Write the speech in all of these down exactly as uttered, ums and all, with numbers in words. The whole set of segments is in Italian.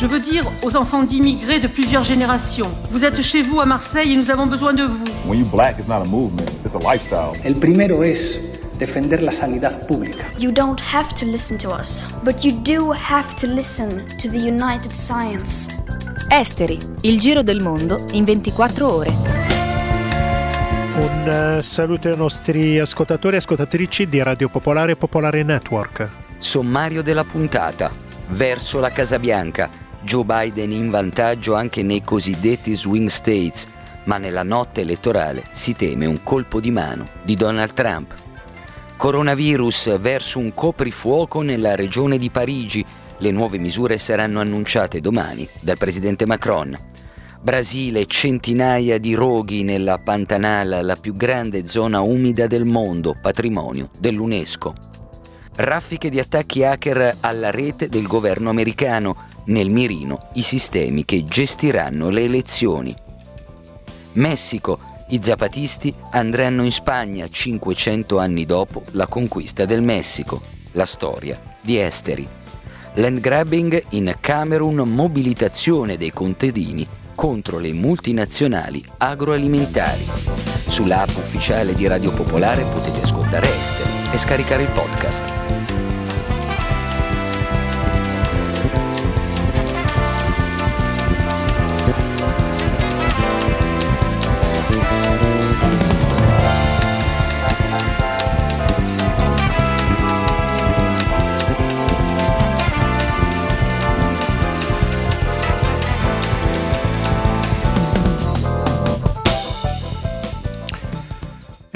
Je veux dire aux enfants d'immigrés de plusieurs générations. Vous êtes chez vous à Marseille et nous avons besoin de vous. When you're black, it's not a movement, it's a lifestyle. El primero es defender la sanidad pública. You don't have to listen to us, but you do have to listen to the United Science. Esteri, il giro del mondo in ventiquattro ore. Un saluto ai nostri ascoltatori e ascoltatrici di Radio Popolare e Popolare Network. Sommario della puntata. Verso la Casa Bianca. Joe Biden in vantaggio anche nei cosiddetti swing states, ma nella notte elettorale si teme un colpo di mano di Donald Trump. Coronavirus verso un coprifuoco nella regione di Parigi. Le nuove misure saranno annunciate domani dal presidente Macron. Brasile, centinaia di roghi nella Pantanal, la più grande zona umida del mondo, patrimonio dell'UNESCO. Raffiche di attacchi hacker alla rete del governo americano, nel mirino i sistemi che gestiranno le elezioni. Messico, i zapatisti andranno in Spagna cinquecento anni dopo la conquista del Messico, la storia di Esteri. Land grabbing in Camerun, mobilitazione dei contadini contro le multinazionali agroalimentari. Sulla app ufficiale di Radio Popolare potete ascoltare Esteri e scaricare il podcast.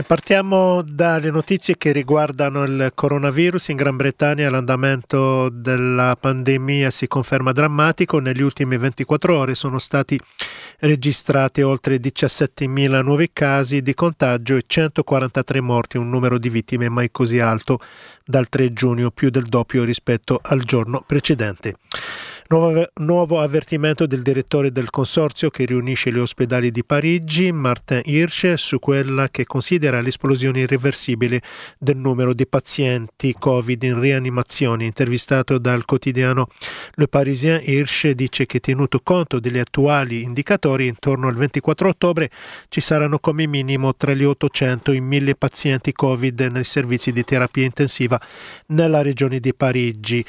Partiamo dalle notizie che riguardano il coronavirus. In Gran Bretagna l'andamento della pandemia si conferma drammatico. Negli ultimi ventiquattro ore sono stati registrati oltre diciassettemila nuovi casi di contagio e centoquarantatré morti, un numero di vittime mai così alto dal tre giugno, più del doppio rispetto al giorno precedente. Nuovo, nuovo avvertimento del direttore del consorzio che riunisce gli ospedali di Parigi, Martin Hirsch, su quella che considera l'esplosione irreversibile del numero di pazienti Covid in rianimazione. Intervistato dal quotidiano Le Parisien, Hirsch dice che, tenuto conto degli attuali indicatori, intorno al ventiquattro ottobre ci saranno come minimo tra gli ottocento e i mille pazienti Covid nei servizi di terapia intensiva nella regione di Parigi.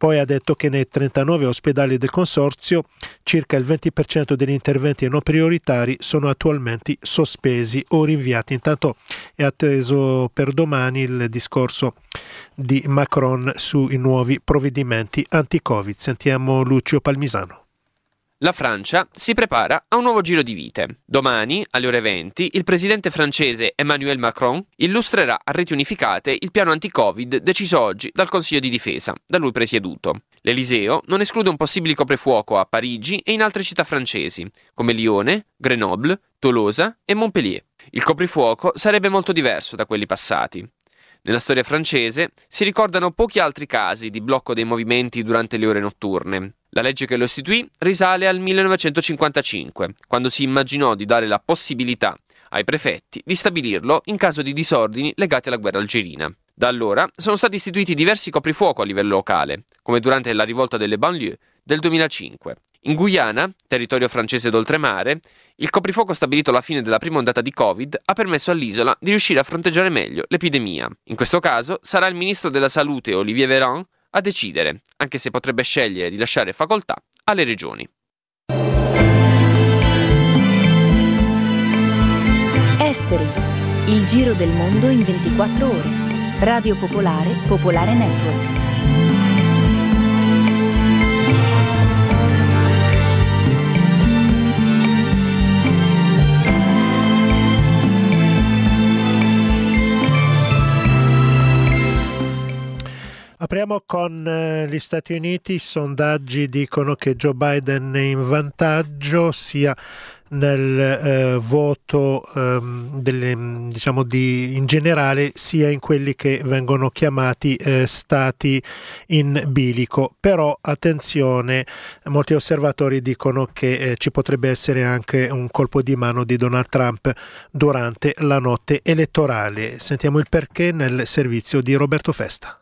Poi ha detto che nei trentanove ospedali del consorzio circa il venti per cento degli interventi non prioritari sono attualmente sospesi o rinviati. Intanto è atteso per domani il discorso di Macron sui nuovi provvedimenti anti-Covid. Sentiamo Lucio Palmisano. La Francia si prepara a un nuovo giro di vite. Domani, alle ore venti, il presidente francese Emmanuel Macron illustrerà a reti unificate il piano anti-Covid deciso oggi dal Consiglio di Difesa, da lui presieduto. L'Eliseo non esclude un possibile coprifuoco a Parigi e in altre città francesi, come Lione, Grenoble, Tolosa e Montpellier. Il coprifuoco sarebbe molto diverso da quelli passati. Nella storia francese si ricordano pochi altri casi di blocco dei movimenti durante le ore notturne. La legge che lo istituì risale al millenovecentocinquantacinque, quando si immaginò di dare la possibilità ai prefetti di stabilirlo in caso di disordini legati alla guerra algerina. Da allora sono stati istituiti diversi coprifuoco a livello locale, come durante la rivolta delle banlieue del duemilacinque. In Guyana, territorio francese d'oltremare, il coprifuoco stabilito alla fine della prima ondata di Covid ha permesso all'isola di riuscire a fronteggiare meglio l'epidemia. In questo caso sarà il ministro della Salute Olivier Véran a decidere, anche se potrebbe scegliere di lasciare facoltà alle regioni. Esteri, il giro del mondo in ventiquattro ore. Radio Popolare, Popolare Network. Apriamo con gli Stati Uniti. I sondaggi dicono che Joe Biden è in vantaggio sia nel eh, voto ehm, delle, diciamo di, in generale, sia in quelli che vengono chiamati eh, stati in bilico. Però attenzione, molti osservatori dicono che eh, ci potrebbe essere anche un colpo di mano di Donald Trump durante la notte elettorale. Sentiamo il perché nel servizio di Roberto Festa.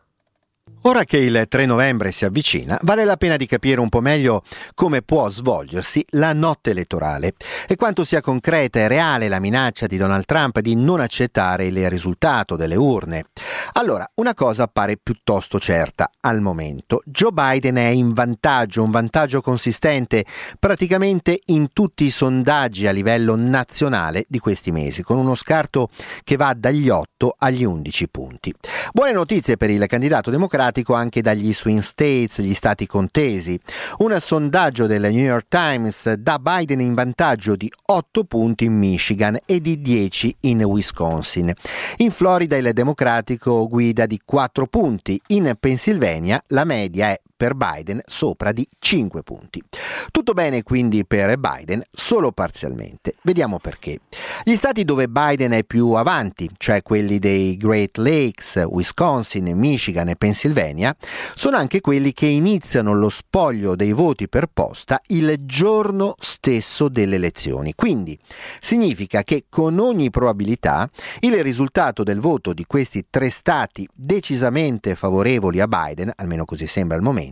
Ora che il tre novembre si avvicina, vale la pena di capire un po' meglio come può svolgersi la notte elettorale e quanto sia concreta e reale la minaccia di Donald Trump di non accettare il risultato delle urne. Allora, una cosa appare piuttosto certa al momento. Joe Biden è in vantaggio, un vantaggio consistente praticamente in tutti i sondaggi a livello nazionale di questi mesi, con uno scarto che va dagli otto agli undici punti. Buone notizie per il candidato democratico anche dagli swing states, gli stati contesi. Un sondaggio del New York Times dà Biden in vantaggio di otto punti in Michigan e di dieci in Wisconsin. In Florida il democratico guida di quattro punti, in Pennsylvania la media è per Biden sopra di cinque punti. Tutto bene quindi per Biden, solo parzialmente. Vediamo perché. Gli stati dove Biden è più avanti, cioè quelli dei Great Lakes, Wisconsin, Michigan e Pennsylvania, sono anche quelli che iniziano lo spoglio dei voti per posta il giorno stesso delle elezioni. Quindi significa che con ogni probabilità il risultato del voto di questi tre stati decisamente favorevoli a Biden, almeno così sembra al momento,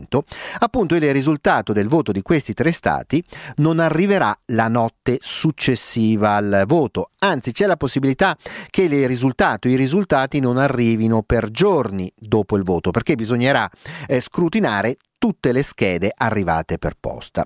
appunto il risultato del voto di questi tre stati non arriverà la notte successiva al voto, anzi c'è la possibilità che il risultato, i risultati non arrivino per giorni dopo il voto, perché bisognerà eh, scrutinare tutte le schede arrivate per posta.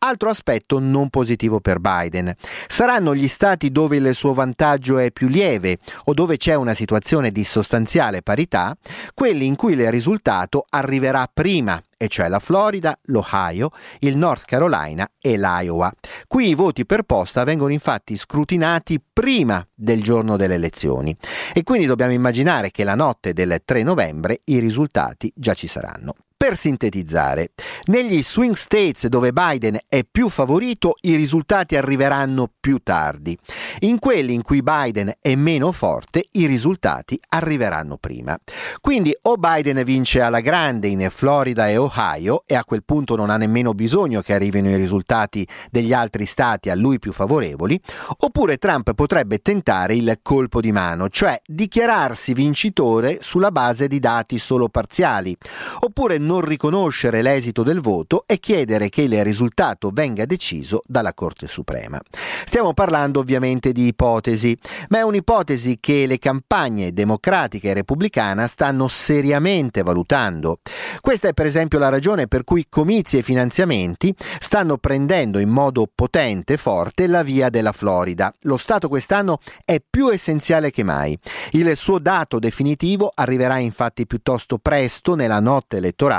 Altro aspetto non positivo per Biden. Saranno gli stati dove il suo vantaggio è più lieve o dove c'è una situazione di sostanziale parità, quelli in cui il risultato arriverà prima, e cioè la Florida, l'Ohio, il North Carolina e l'Iowa. Qui i voti per posta vengono infatti scrutinati prima del giorno delle elezioni e quindi dobbiamo immaginare che la notte del tre novembre i risultati già ci saranno. Per sintetizzare, negli swing states dove Biden è più favorito i risultati arriveranno più tardi, in quelli in cui Biden è meno forte i risultati arriveranno prima. Quindi o Biden vince alla grande in Florida e Ohio e a quel punto non ha nemmeno bisogno che arrivino i risultati degli altri stati a lui più favorevoli, oppure Trump potrebbe tentare il colpo di mano, cioè dichiararsi vincitore sulla base di dati solo parziali, oppure non riconoscere l'esito del voto e chiedere che il risultato venga deciso dalla Corte Suprema. Stiamo parlando ovviamente di ipotesi, ma è un'ipotesi che le campagne democratica e repubblicana stanno seriamente valutando. Questa è per esempio la ragione per cui comizi e finanziamenti stanno prendendo in modo potente e forte la via della Florida. Lo Stato quest'anno è più essenziale che mai. Il suo dato definitivo arriverà infatti piuttosto presto nella notte elettorale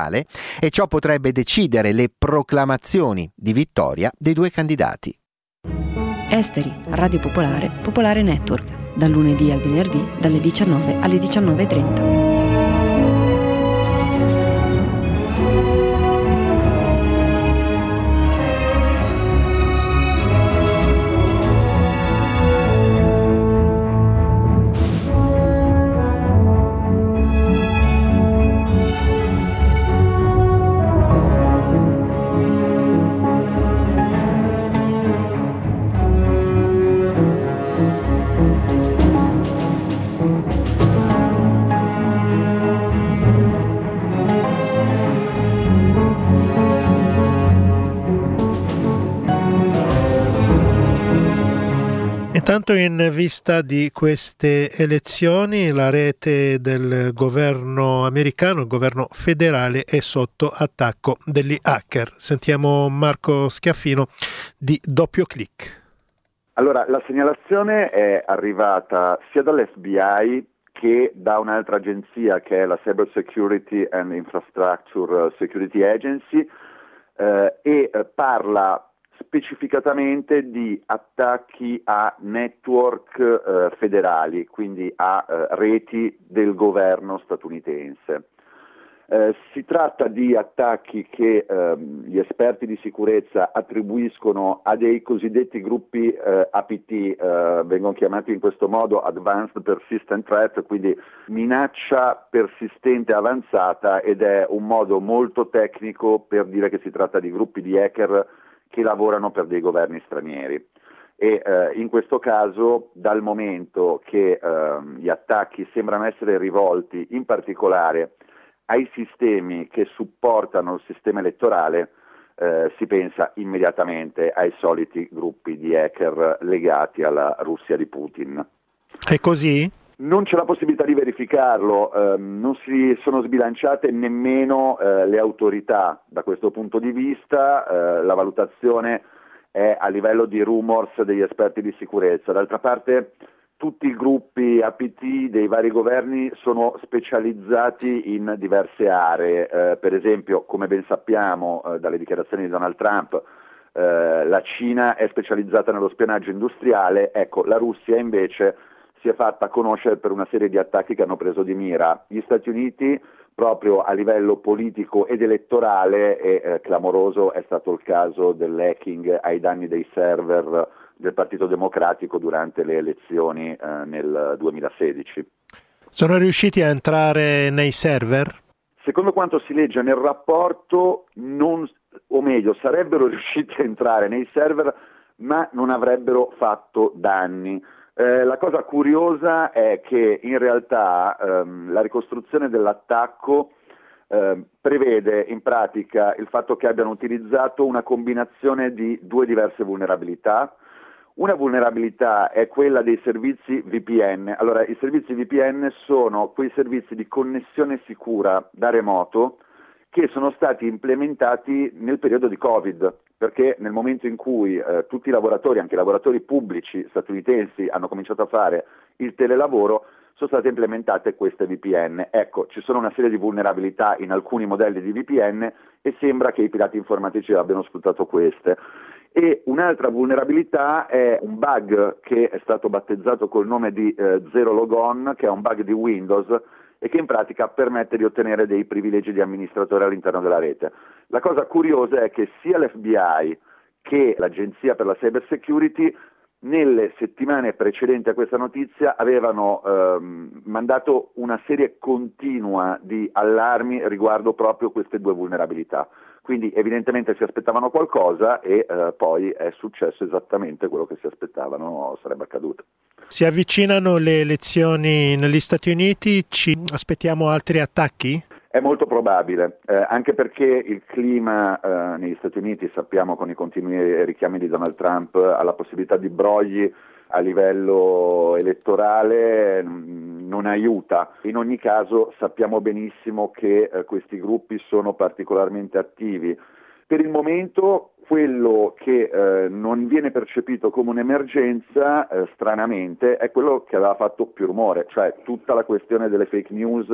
e ciò potrebbe decidere le proclamazioni di vittoria dei due candidati. Esteri, Radio Popolare, Popolare Network, dal lunedì al venerdì, dalle diciannove alle diciannove e trenta. Tanto in vista di queste elezioni, la rete del governo americano, il governo federale, è sotto attacco degli hacker. Sentiamo Marco Schiaffino di Doppio Clic. Allora, la segnalazione è arrivata sia dall'F B I che da un'altra agenzia che è la Cyber Security and Infrastructure Security Agency eh, e parla specificatamente di attacchi a network eh, federali, quindi a eh, reti del governo statunitense. Eh, si tratta di attacchi che eh, gli esperti di sicurezza attribuiscono a dei cosiddetti gruppi eh, A P T, eh, vengono chiamati in questo modo Advanced Persistent Threat, quindi minaccia persistente avanzata, ed è un modo molto tecnico per dire che si tratta di gruppi di hacker che lavorano per dei governi stranieri e eh, in questo caso, dal momento che eh, gli attacchi sembrano essere rivolti in particolare ai sistemi che supportano il sistema elettorale eh, si pensa immediatamente ai soliti gruppi di hacker legati alla Russia di Putin. È così? Non c'è la possibilità di verificarlo, eh, non si sono sbilanciate nemmeno eh, le autorità da questo punto di vista, eh, la valutazione è a livello di rumors degli esperti di sicurezza. D'altra parte tutti i gruppi A P T dei vari governi sono specializzati in diverse aree, eh, per esempio, come ben sappiamo eh, dalle dichiarazioni di Donald Trump, eh, la Cina è specializzata nello spionaggio industriale, ecco, la Russia invece si è fatta conoscere per una serie di attacchi che hanno preso di mira gli Stati Uniti, proprio a livello politico ed elettorale, e eh, clamoroso è stato il caso dell'hacking ai danni dei server del Partito Democratico durante le elezioni eh, nel duemilasedici. Sono riusciti a entrare nei server? Secondo quanto si legge nel rapporto, non, o meglio, sarebbero riusciti a entrare nei server, ma non avrebbero fatto danni. Eh, la cosa curiosa è che in realtà ehm, la ricostruzione dell'attacco ehm, prevede in pratica il fatto che abbiano utilizzato una combinazione di due diverse vulnerabilità. Una vulnerabilità è quella dei servizi V P N. Allora, i servizi V P N sono quei servizi di connessione sicura da remoto che sono stati implementati nel periodo di Covid, perché nel momento in cui eh, tutti i lavoratori, anche i lavoratori pubblici statunitensi, hanno cominciato a fare il telelavoro, sono state implementate queste V P N. Ecco, ci sono una serie di vulnerabilità in alcuni modelli di V P N e sembra che i pirati informatici abbiano sfruttato queste. E un'altra vulnerabilità è un bug che è stato battezzato col nome di eh, Zero Logon, che è un bug di Windows, e che in pratica permette di ottenere dei privilegi di amministratore all'interno della rete. La cosa curiosa è che sia l'F B I che l'Agenzia per la Cyber Security nelle settimane precedenti a questa notizia avevano ehm, mandato una serie continua di allarmi riguardo proprio queste due vulnerabilità. Quindi evidentemente si aspettavano qualcosa e eh, poi è successo esattamente quello che si aspettavano sarebbe accaduto. Si avvicinano le elezioni negli Stati Uniti, ci aspettiamo altri attacchi? È molto probabile, eh, anche perché il clima eh, negli Stati Uniti, sappiamo con i continui richiami di Donald Trump alla possibilità di brogli a livello elettorale, mh, non aiuta. In ogni caso sappiamo benissimo che eh, questi gruppi sono particolarmente attivi. Per il momento quello che eh, non viene percepito come un'emergenza, eh, stranamente, è quello che aveva fatto più rumore, cioè tutta la questione delle fake news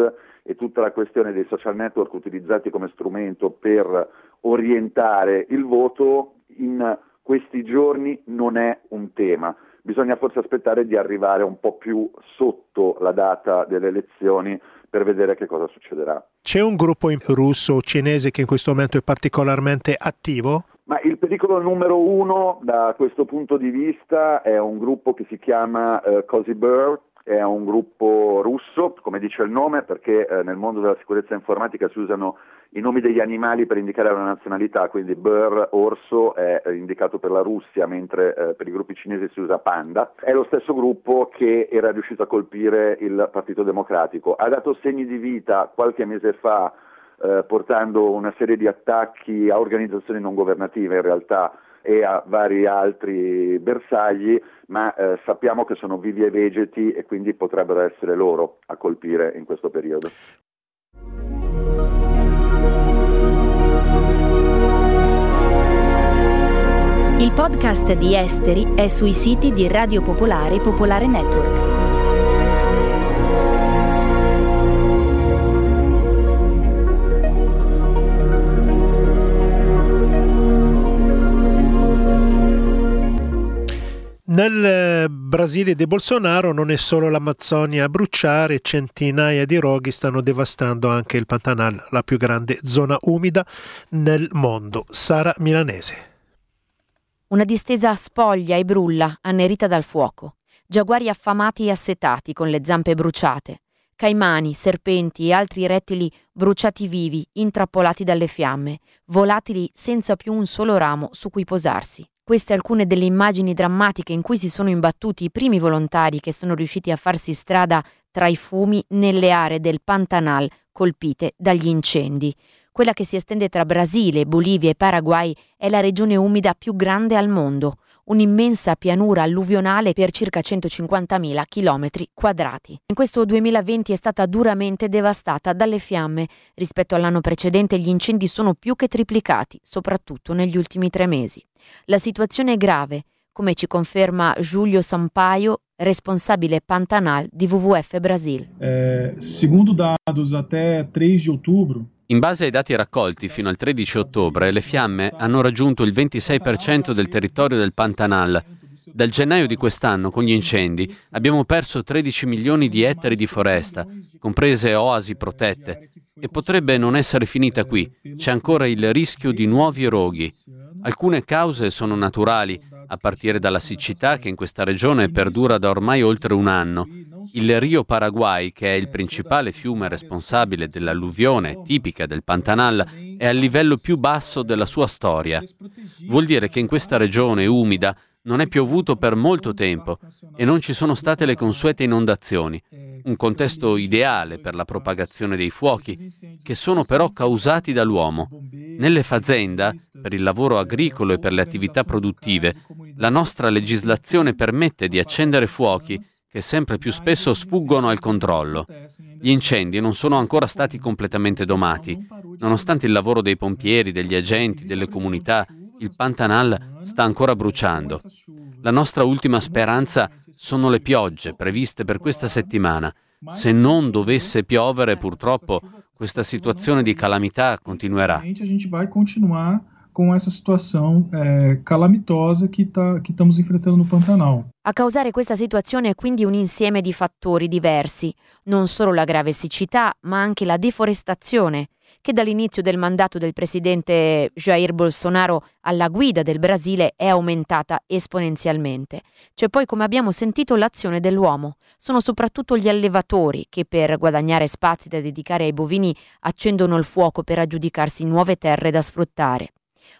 e tutta la questione dei social network utilizzati come strumento per orientare il voto in questi giorni non è un tema. Bisogna forse aspettare di arrivare un po' più sotto la data delle elezioni per vedere che cosa succederà. C'è un gruppo russo o cinese che in questo momento è particolarmente attivo? Ma il pericolo numero uno da questo punto di vista è un gruppo che si chiama eh, Cozy Bear, è un gruppo russo, come dice il nome, perché eh, nel mondo della sicurezza informatica si usano i nomi degli animali per indicare la nazionalità, quindi Bear, orso, è indicato per la Russia, mentre eh, per i gruppi cinesi si usa panda. È lo stesso gruppo che era riuscito a colpire il Partito Democratico. Ha dato segni di vita qualche mese fa eh, portando una serie di attacchi a organizzazioni non governative in realtà e a vari altri bersagli, ma eh, sappiamo che sono vivi e vegeti e quindi potrebbero essere loro a colpire in questo periodo. Il podcast di Esteri è sui siti di Radio Popolare e Popolare Network. Nel Brasile di Bolsonaro non è solo l'Amazzonia a bruciare, centinaia di roghi stanno devastando anche il Pantanal, la più grande zona umida nel mondo. Sara Milanese. Una distesa spoglia e brulla, annerita dal fuoco. Giaguari affamati e assetati con le zampe bruciate. Caimani, serpenti e altri rettili bruciati vivi, intrappolati dalle fiamme, volatili senza più un solo ramo su cui posarsi. Queste alcune delle immagini drammatiche in cui si sono imbattuti i primi volontari che sono riusciti a farsi strada tra i fumi nelle aree del Pantanal colpite dagli incendi. Quella che si estende tra Brasile, Bolivia e Paraguay è la regione umida più grande al mondo, un'immensa pianura alluvionale per circa centocinquantamila chilometri quadrati. In questo duemilaventi è stata duramente devastata dalle fiamme. Rispetto all'anno precedente gli incendi sono più che triplicati, soprattutto negli ultimi tre mesi. La situazione è grave, come ci conferma Giulio Sampaio, responsabile Pantanal di W W F Brasil. Eh, segundo dados até três de outubro, in base ai dati raccolti fino al tredici ottobre, le fiamme hanno raggiunto il ventisei per cento del territorio del Pantanal. Dal gennaio di quest'anno, con gli incendi, abbiamo perso tredici milioni di ettari di foresta, comprese oasi protette, e potrebbe non essere finita qui. C'è ancora il rischio di nuovi roghi. Alcune cause sono naturali, a partire dalla siccità che in questa regione perdura da ormai oltre un anno. Il Rio Paraguay, che è il principale fiume responsabile dell'alluvione tipica del Pantanal, è al livello più basso della sua storia. Vuol dire che in questa regione umida non è piovuto per molto tempo e non ci sono state le consuete inondazioni, un contesto ideale per la propagazione dei fuochi, che sono però causati dall'uomo. Nelle fazenda, per il lavoro agricolo e per le attività produttive, la nostra legislazione permette di accendere fuochi che sempre più spesso sfuggono al controllo. Gli incendi non sono ancora stati completamente domati. Nonostante il lavoro dei pompieri, degli agenti, delle comunità, il Pantanal sta ancora bruciando. La nostra ultima speranza sono le piogge previste per questa settimana. Se non dovesse piovere, purtroppo, questa situazione di calamità continuerà. Con questa situazione eh, calamitosa che stiamo affrontando nel Pantanal. A causare questa situazione è quindi un insieme di fattori diversi, non solo la grave siccità, ma anche la deforestazione, che dall'inizio del mandato del presidente Jair Bolsonaro alla guida del Brasile è aumentata esponenzialmente. C'è poi, come abbiamo sentito, l'azione dell'uomo. Sono soprattutto gli allevatori che, per guadagnare spazi da dedicare ai bovini, accendono il fuoco per aggiudicarsi nuove terre da sfruttare.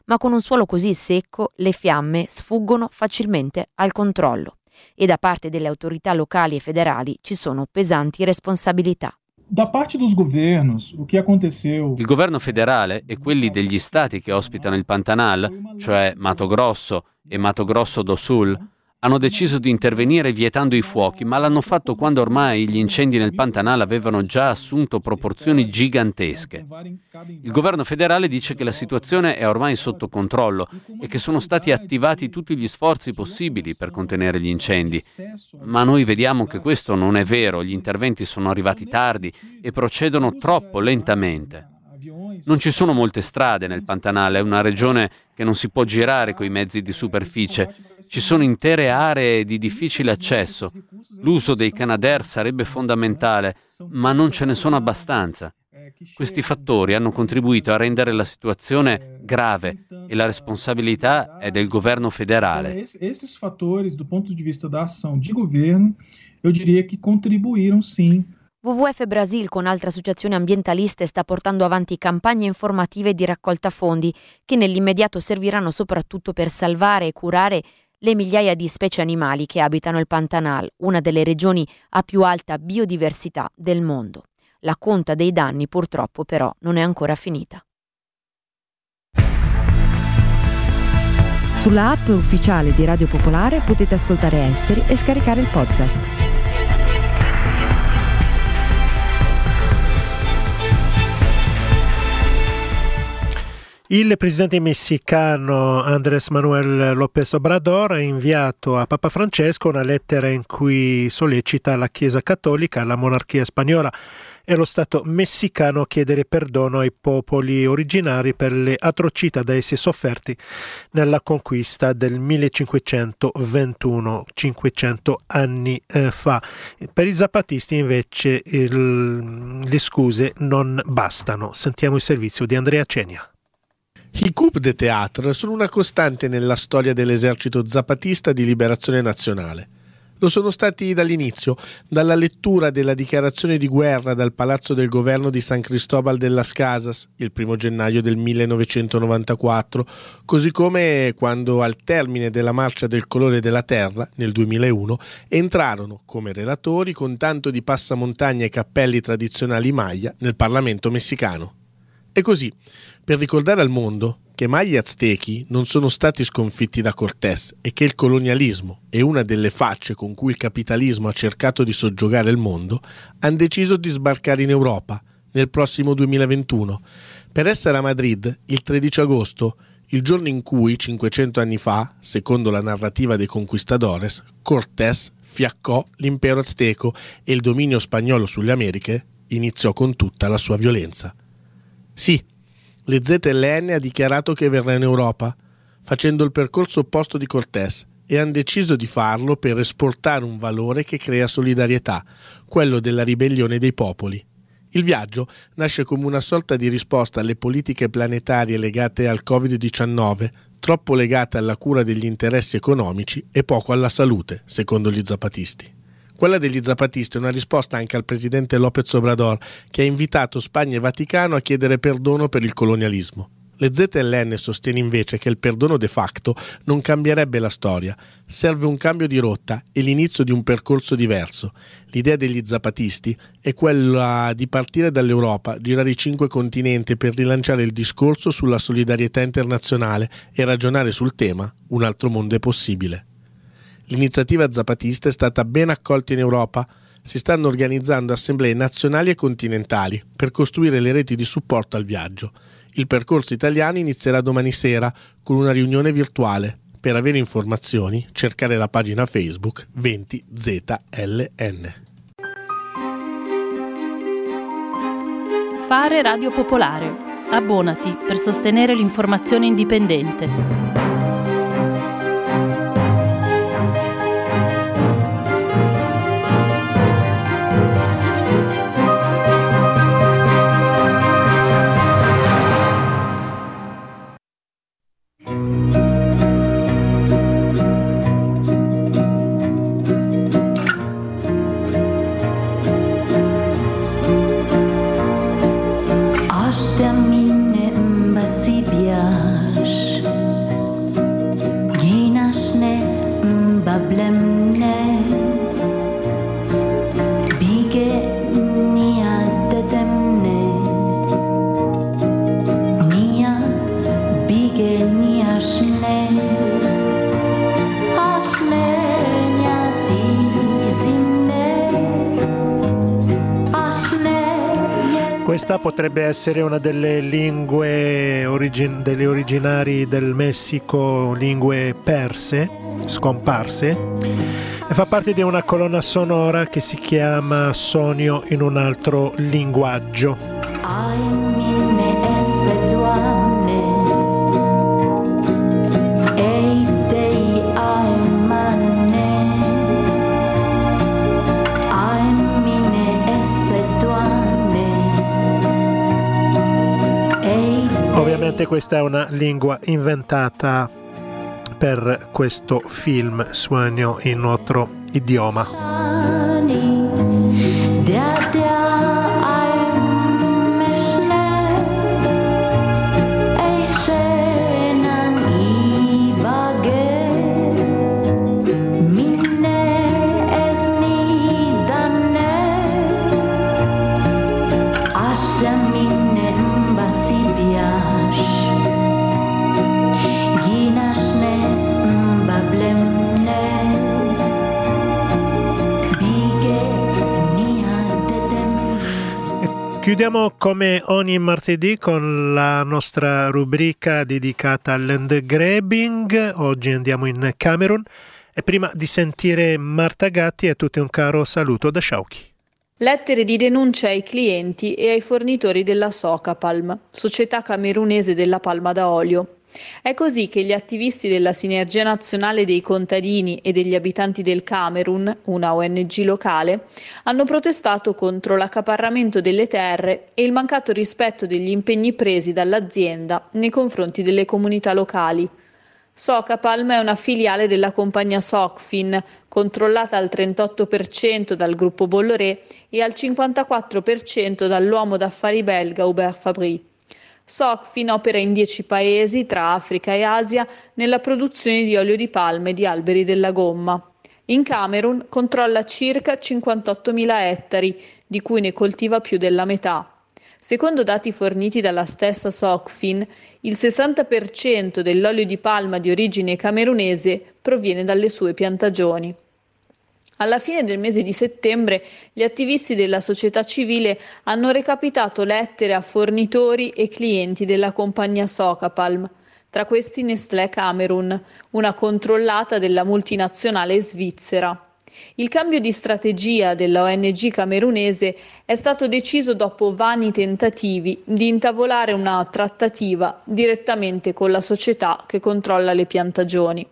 Ma con un suolo così secco le fiamme sfuggono facilmente al controllo e da parte delle autorità locali e federali ci sono pesanti responsabilità. Da parte dos governos, o che aconteceu? Il governo federale e quelli degli stati che ospitano il Pantanal, cioè Mato Grosso e Mato Grosso do Sul, hanno deciso di intervenire vietando i fuochi, ma l'hanno fatto quando ormai gli incendi nel Pantanal avevano già assunto proporzioni gigantesche. Il governo federale dice che la situazione è ormai sotto controllo e che sono stati attivati tutti gli sforzi possibili per contenere gli incendi. Ma noi vediamo che questo non è vero, gli interventi sono arrivati tardi e procedono troppo lentamente. Non ci sono molte strade nel Pantanal, è una regione che non si può girare coi mezzi di superficie. Ci sono intere aree di difficile accesso. L'uso dei Canadair sarebbe fondamentale, ma non ce ne sono abbastanza. Questi fattori hanno contribuito a rendere la situazione grave e la responsabilità è del governo federale. Questi fattori, dal punto di vista dell'azione del governo, io direi che contribuirono sì. W W F Brasil con altre associazioni ambientaliste sta portando avanti campagne informative di raccolta fondi che nell'immediato serviranno soprattutto per salvare e curare le migliaia di specie animali che abitano il Pantanal, una delle regioni a più alta biodiversità del mondo. La conta dei danni purtroppo però non è ancora finita. Sulla app ufficiale di Radio Popolare potete ascoltare Esteri e scaricare il podcast. Il presidente messicano Andrés Manuel López Obrador ha inviato a Papa Francesco una lettera in cui sollecita la Chiesa Cattolica, la monarchia spagnola e lo Stato messicano a chiedere perdono ai popoli originari per le atrocità da essi sofferti nella conquista del millecinquecentoventuno, cinquecento anni eh, fa. Per i zapatisti invece il, le scuse non bastano. Sentiamo il servizio di Andrea Cenia. I coup de théâtre sono una costante nella storia dell'esercito zapatista di liberazione nazionale. lo sono stati dall'inizio, dalla lettura della dichiarazione di guerra dal palazzo del governo di San Cristóbal de las Casas il primo gennaio del millenovecentonovantaquattro, così come quando al termine della marcia del colore della terra nel duemilauno entrarono come relatori con tanto di passamontagna e cappelli tradizionali maglia nel Parlamento messicano. E così, per ricordare al mondo che mai gli aztechi non sono stati sconfitti da Cortés e che il colonialismo è una delle facce con cui il capitalismo ha cercato di soggiogare il mondo, hanno deciso di sbarcare in Europa nel prossimo duemilaventuno per essere a Madrid il tredici agosto, il giorno in cui, cinquecento anni fa, secondo la narrativa dei conquistadores, Cortés fiaccò l'impero azteco e il dominio spagnolo sulle Americhe iniziò con tutta la sua violenza. Sì, le Z L N ha dichiarato che verrà in Europa, facendo il percorso opposto di Cortés, e hanno deciso di farlo per esportare un valore che crea solidarietà, quello della ribellione dei popoli. Il viaggio nasce come una sorta di risposta alle politiche planetarie legate al covid diciannove, troppo legate alla cura degli interessi economici e poco alla salute, secondo gli zapatisti. Quella degli zapatisti è una risposta anche al presidente López Obrador, che ha invitato Spagna e Vaticano a chiedere perdono per il colonialismo. Le Z L N sostiene invece che il perdono de facto non cambierebbe la storia. Serve un cambio di rotta e l'inizio di un percorso diverso. L'idea degli zapatisti è quella di partire dall'Europa, girare i cinque continenti per rilanciare il discorso sulla solidarietà internazionale e ragionare sul tema «Un altro mondo è possibile». L'iniziativa zapatista è stata ben accolta in Europa. Si stanno organizzando assemblee nazionali e continentali per costruire le reti di supporto al viaggio. Il percorso italiano inizierà domani sera con una riunione virtuale. Per avere informazioni, cercare la pagina Facebook venti Z L N. Fare Radio Popolare. Abbonati per sostenere l'informazione indipendente. Questa potrebbe essere una delle lingue origin- delle originari del Messico, lingue perse, scomparse, e fa parte di una colonna sonora che si chiama Sogno in un altro linguaggio. Ovviamente questa è una lingua inventata per questo film, Sogno in altro idioma. Chiudiamo come ogni martedì con la nostra rubrica dedicata all'handgrabbing. Oggi andiamo in Camerun e prima di sentire Marta Gatti a tutti un caro saluto da Sciauchi. Lettere di denuncia ai clienti e ai fornitori della Socpalm, società camerunese della palma da olio. È così che gli attivisti della Sinergia Nazionale dei Contadini e degli Abitanti del Camerun, una O N G locale, hanno protestato contro l'accaparramento delle terre e il mancato rispetto degli impegni presi dall'azienda nei confronti delle comunità locali. Socpalm è una filiale della compagnia Socfin, controllata al trentotto per cento dal gruppo Bolloré e al cinquantaquattro per cento dall'uomo d'affari belga Hubert Fabry. Socfin opera in dieci paesi, tra Africa e Asia, nella produzione di olio di palma e di alberi della gomma. In Camerun controlla circa cinquantottomila ettari, di cui ne coltiva più della metà. Secondo dati forniti dalla stessa Socfin, il sessanta per cento dell'olio di palma di origine camerunese proviene dalle sue piantagioni. Alla fine del mese di settembre, gli attivisti della società civile hanno recapitato lettere a fornitori e clienti della compagnia Socpalm. Tra questi Nestlé Camerun, una controllata della multinazionale svizzera. Il cambio di strategia della O N G camerunese è stato deciso dopo vani tentativi di intavolare una trattativa direttamente con la società che controlla le piantagioni.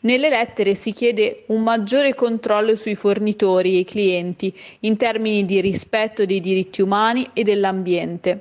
Nelle lettere si chiede un maggiore controllo sui fornitori e i clienti in termini di rispetto dei diritti umani e dell'ambiente.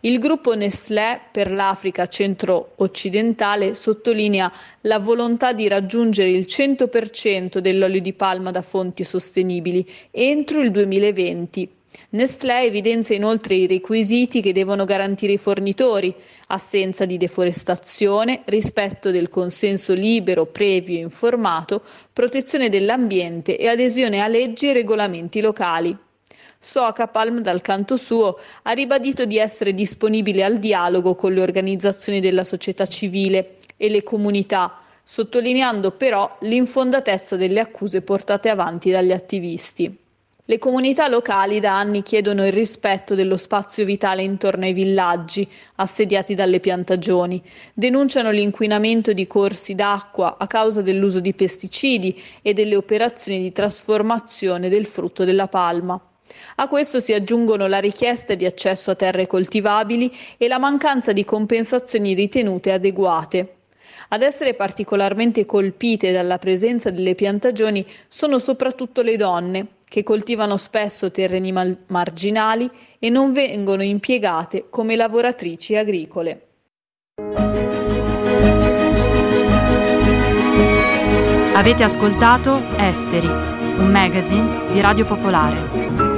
Il gruppo Nestlé per l'Africa centro-occidentale sottolinea la volontà di raggiungere il cento per cento dell'olio di palma da fonti sostenibili entro il duemilaventi. Nestlé evidenzia inoltre i requisiti che devono garantire i fornitori: assenza di deforestazione, rispetto del consenso libero, previo e informato, protezione dell'ambiente e adesione a leggi e regolamenti locali. Socpalm, dal canto suo, ha ribadito di essere disponibile al dialogo con le organizzazioni della società civile e le comunità, sottolineando però l'infondatezza delle accuse portate avanti dagli attivisti. Le comunità locali da anni chiedono il rispetto dello spazio vitale intorno ai villaggi assediati dalle piantagioni, denunciano l'inquinamento di corsi d'acqua a causa dell'uso di pesticidi e delle operazioni di trasformazione del frutto della palma. A questo si aggiungono la richiesta di accesso a terre coltivabili e la mancanza di compensazioni ritenute adeguate. Ad essere particolarmente colpite dalla presenza delle piantagioni sono soprattutto le donne, che coltivano spesso terreni mal- marginali e non vengono impiegate come lavoratrici agricole. Avete ascoltato Esteri, un magazine di Radio Popolare.